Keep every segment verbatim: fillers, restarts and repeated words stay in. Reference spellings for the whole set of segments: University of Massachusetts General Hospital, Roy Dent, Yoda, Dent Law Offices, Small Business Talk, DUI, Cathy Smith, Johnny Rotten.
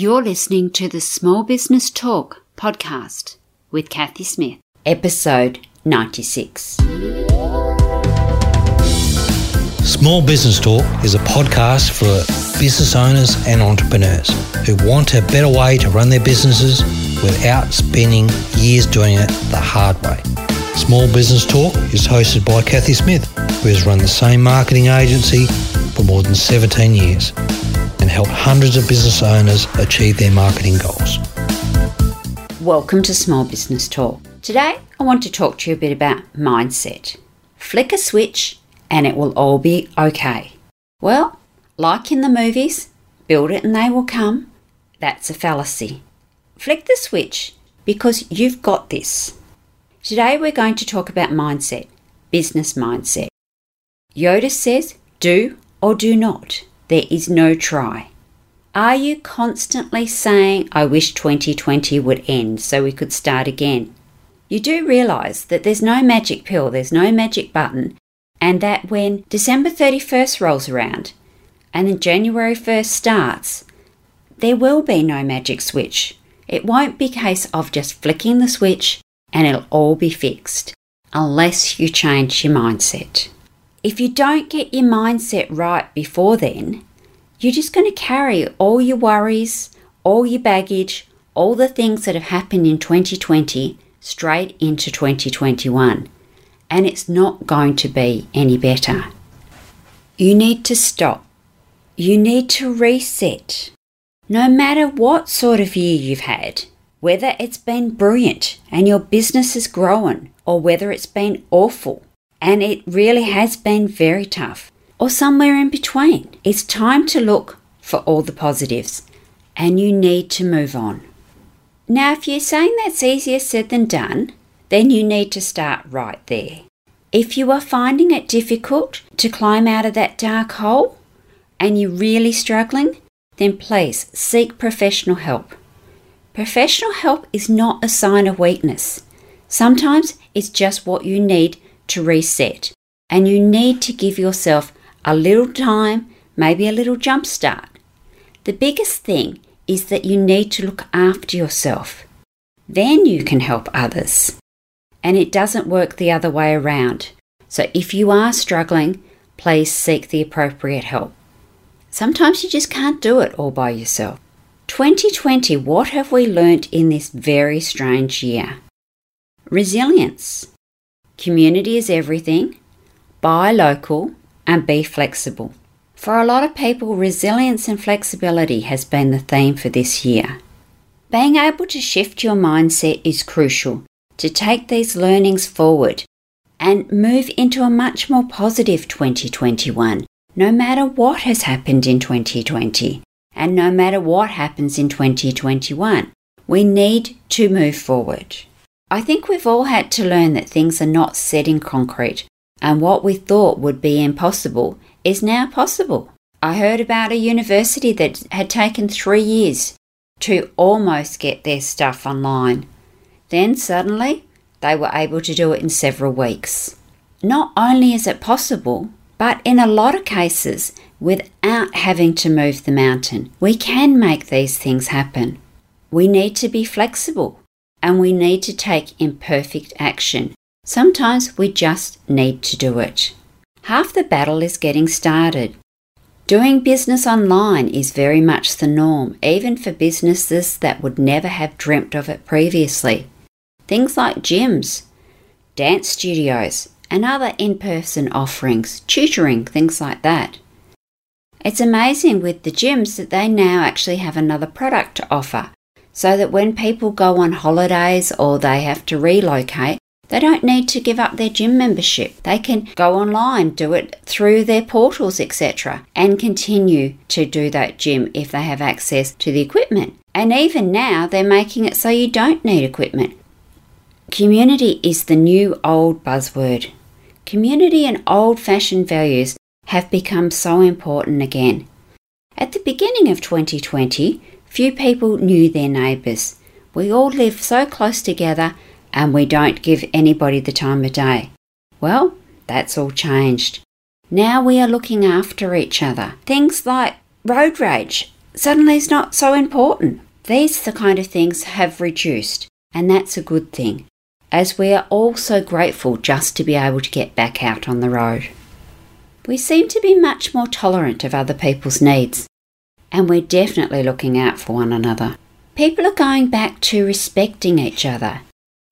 You're listening to the Small Business Talk podcast with Cathy Smith. Episode ninety-six. Small Business Talk is a podcast for business owners and entrepreneurs who want a better way to run their businesses without spending years doing it the hard way. Small Business Talk is hosted by Cathy Smith, who has run the same marketing agency for more than seventeen years and helped hundreds of business owners achieve their marketing goals. Welcome to Small Business Talk. Today, I want to talk to you a bit about mindset. Flick a switch and it will all be okay. Well, like in the movies, build it and they will come. That's a fallacy. Flick the switch because you've got this. Today we're going to talk about mindset, business mindset. Yoda says, do or do not. There is no try. Are you constantly saying, I wish twenty twenty would end so we could start again? You do realise that there's no magic pill, there's no magic button, and that when December thirty-first rolls around and then January first starts, there will be no magic switch. It won't be a case of just flicking the switch and it'll all be fixed, unless you change your mindset. If you don't get your mindset right before then, you're just going to carry all your worries, all your baggage, all the things that have happened in twenty twenty straight into twenty twenty-one, and it's not going to be any better. You need to stop. You need to reset. No matter what sort of year you've had, whether it's been brilliant and your business is growing, or whether it's been awful and it really has been very tough, or somewhere in between, it's time to look for all the positives and you need to move on. Now, if you're saying that's easier said than done, then you need to start right there. If you are finding it difficult to climb out of that dark hole and you're really struggling, then please seek professional help. Professional help is not a sign of weakness. Sometimes it's just what you need to reset, and you need to give yourself a little time, maybe a little jump start. The biggest thing is that you need to look after yourself. Then you can help others. And it doesn't work the other way around. So if you are struggling, please seek the appropriate help. Sometimes you just can't do it all by yourself. twenty twenty, what have we learnt in this very strange year? Resilience. Community is everything. Buy local and be flexible. For a lot of people, resilience and flexibility has been the theme for this year. Being able to shift your mindset is crucial to take these learnings forward and move into a much more positive twenty twenty-one, no matter what has happened in twenty twenty. And no matter what happens in twenty twenty-one, we need to move forward. I think we've all had to learn that things are not set in concrete, and what we thought would be impossible is now possible. I heard about a university that had taken three years to almost get their stuff online. Then suddenly, they were able to do it in several weeks. Not only is it possible, but in a lot of cases, without having to move the mountain, we can make these things happen. We need to be flexible and we need to take imperfect action. Sometimes we just need to do it. Half the battle is getting started. Doing business online is very much the norm, even for businesses that would never have dreamt of it previously. Things like gyms, dance studios, and other in-person offerings, tutoring, things like that. It's amazing with the gyms that they now actually have another product to offer, so that when people go on holidays or they have to relocate, they don't need to give up their gym membership. They can go online, do it through their portals, et cetera, and continue to do that gym if they have access to the equipment. And even now, they're making it so you don't need equipment. Community is the new old buzzword. Community and old-fashioned values have become so important again. At the beginning of twenty twenty, few people knew their neighbours. We all live so close together and we don't give anybody the time of day. Well, that's all changed. Now we are looking after each other. Things like road rage, suddenly is not so important. These the kind of things have reduced, and that's a good thing, as we are all so grateful just to be able to get back out on the road. We seem to be much more tolerant of other people's needs, and we're definitely looking out for one another. People are going back to respecting each other,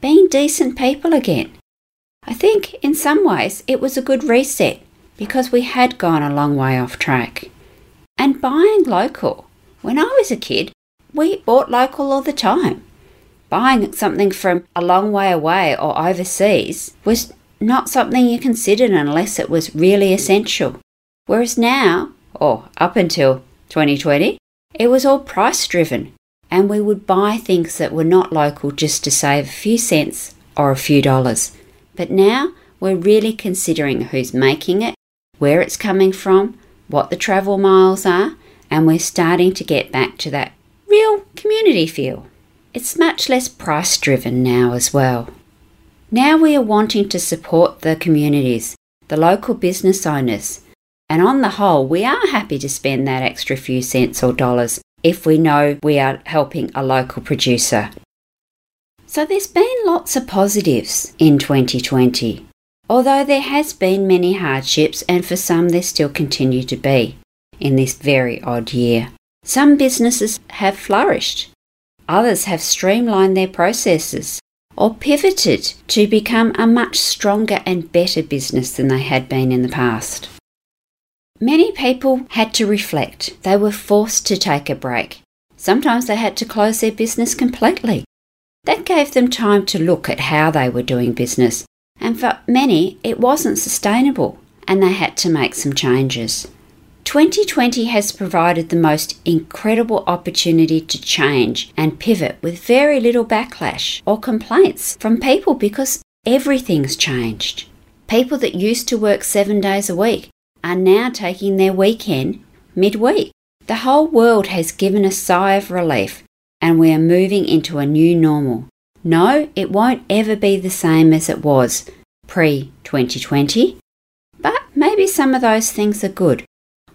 being decent people again. I think in some ways it was a good reset because we had gone a long way off track. And buying local. When I was a kid, we bought local all the time. Buying something from a long way away or overseas was not something you considered unless it was really essential. Whereas now, or up until twenty twenty, it was all price driven, and we would buy things that were not local just to save a few cents or a few dollars. But now we're really considering who's making it, where it's coming from, what the travel miles are, and we're starting to get back to that real community feel. It's much less price driven now as well. Now we are wanting to support the communities, the local business owners, and on the whole we are happy to spend that extra few cents or dollars if we know we are helping a local producer. So there's been lots of positives in twenty twenty, although there has been many hardships, and for some there still continue to be in this very odd year. Some businesses have flourished, others have streamlined their processes or pivoted to become a much stronger and better business than they had been in the past. Many people had to reflect. They were forced to take a break. Sometimes they had to close their business completely. That gave them time to look at how they were doing business, and for many it wasn't sustainable and they had to make some changes. twenty twenty has provided the most incredible opportunity to change and pivot with very little backlash or complaints from people because everything's changed. People that used to work seven days a week are now taking their weekend midweek. The whole world has given a sigh of relief, and we are moving into a new normal. No, it won't ever be the same as it was pre twenty twenty, but maybe some of those things are good.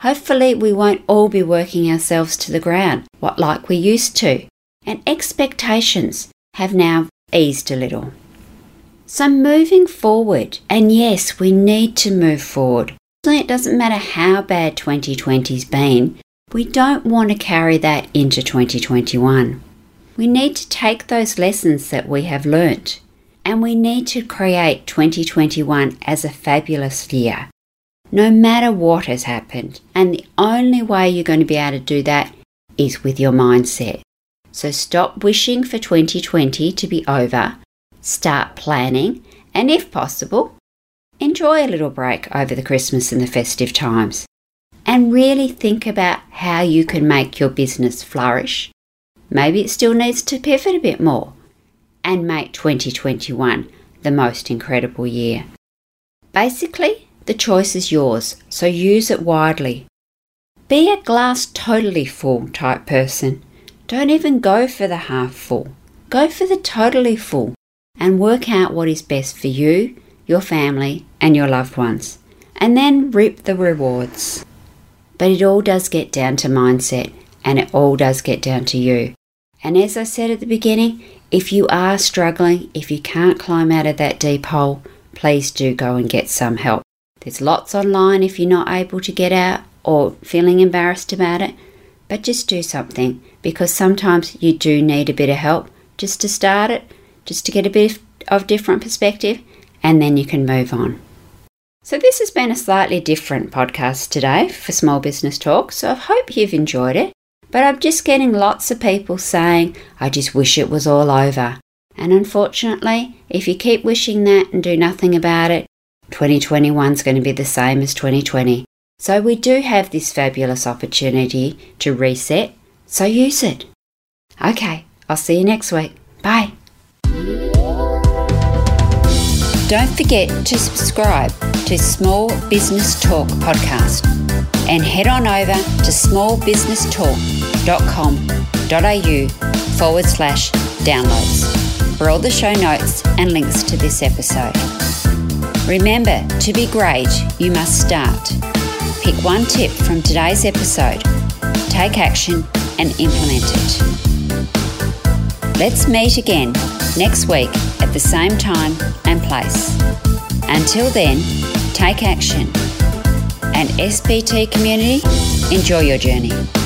Hopefully we won't all be working ourselves to the ground what like we used to, and expectations have now eased a little. So moving forward, and yes, we need to move forward. It doesn't matter how bad twenty twenty's been, we don't want to carry that into twenty twenty-one. We need to take those lessons that we have learnt, and we need to create twenty twenty-one as a fabulous year, no matter what has happened. And the only way you're going to be able to do that is with your mindset. So stop wishing for twenty twenty to be over, start planning, and if possible, enjoy a little break over the Christmas and the festive times. And really think about how you can make your business flourish. Maybe it still needs to pivot a bit more, and make twenty twenty-one the most incredible year. Basically, the choice is yours, so use it widely. Be a glass totally full type person. Don't even go for the half full. Go for the totally full and work out what is best for you, your family, and your loved ones, and then reap the rewards. But it all does get down to mindset, and it all does get down to you. And as I said at the beginning, if you are struggling, if you can't climb out of that deep hole, please do go and get some help. There's lots online if you're not able to get out or feeling embarrassed about it, but just do something, because sometimes you do need a bit of help just to start it, just to get a bit of different perspective, and then you can move on. So this has been a slightly different podcast today for Small Business Talk, so I hope you've enjoyed it. But I'm just getting lots of people saying, I just wish it was all over. And unfortunately, if you keep wishing that and do nothing about it, twenty twenty-one's going to be the same as twenty twenty. So we do have this fabulous opportunity to reset, so use it. Okay, I'll see you next week. Bye. Don't forget to subscribe to Small Business Talk podcast and head on over to small business talk dot com dot a u forward slash downloads for all the show notes and links to this episode. Remember, to be great, you must start. Pick one tip from today's episode take action and implement it. Let's meet again next week at the same time and place. Until then, take action. And S B T community, enjoy your journey.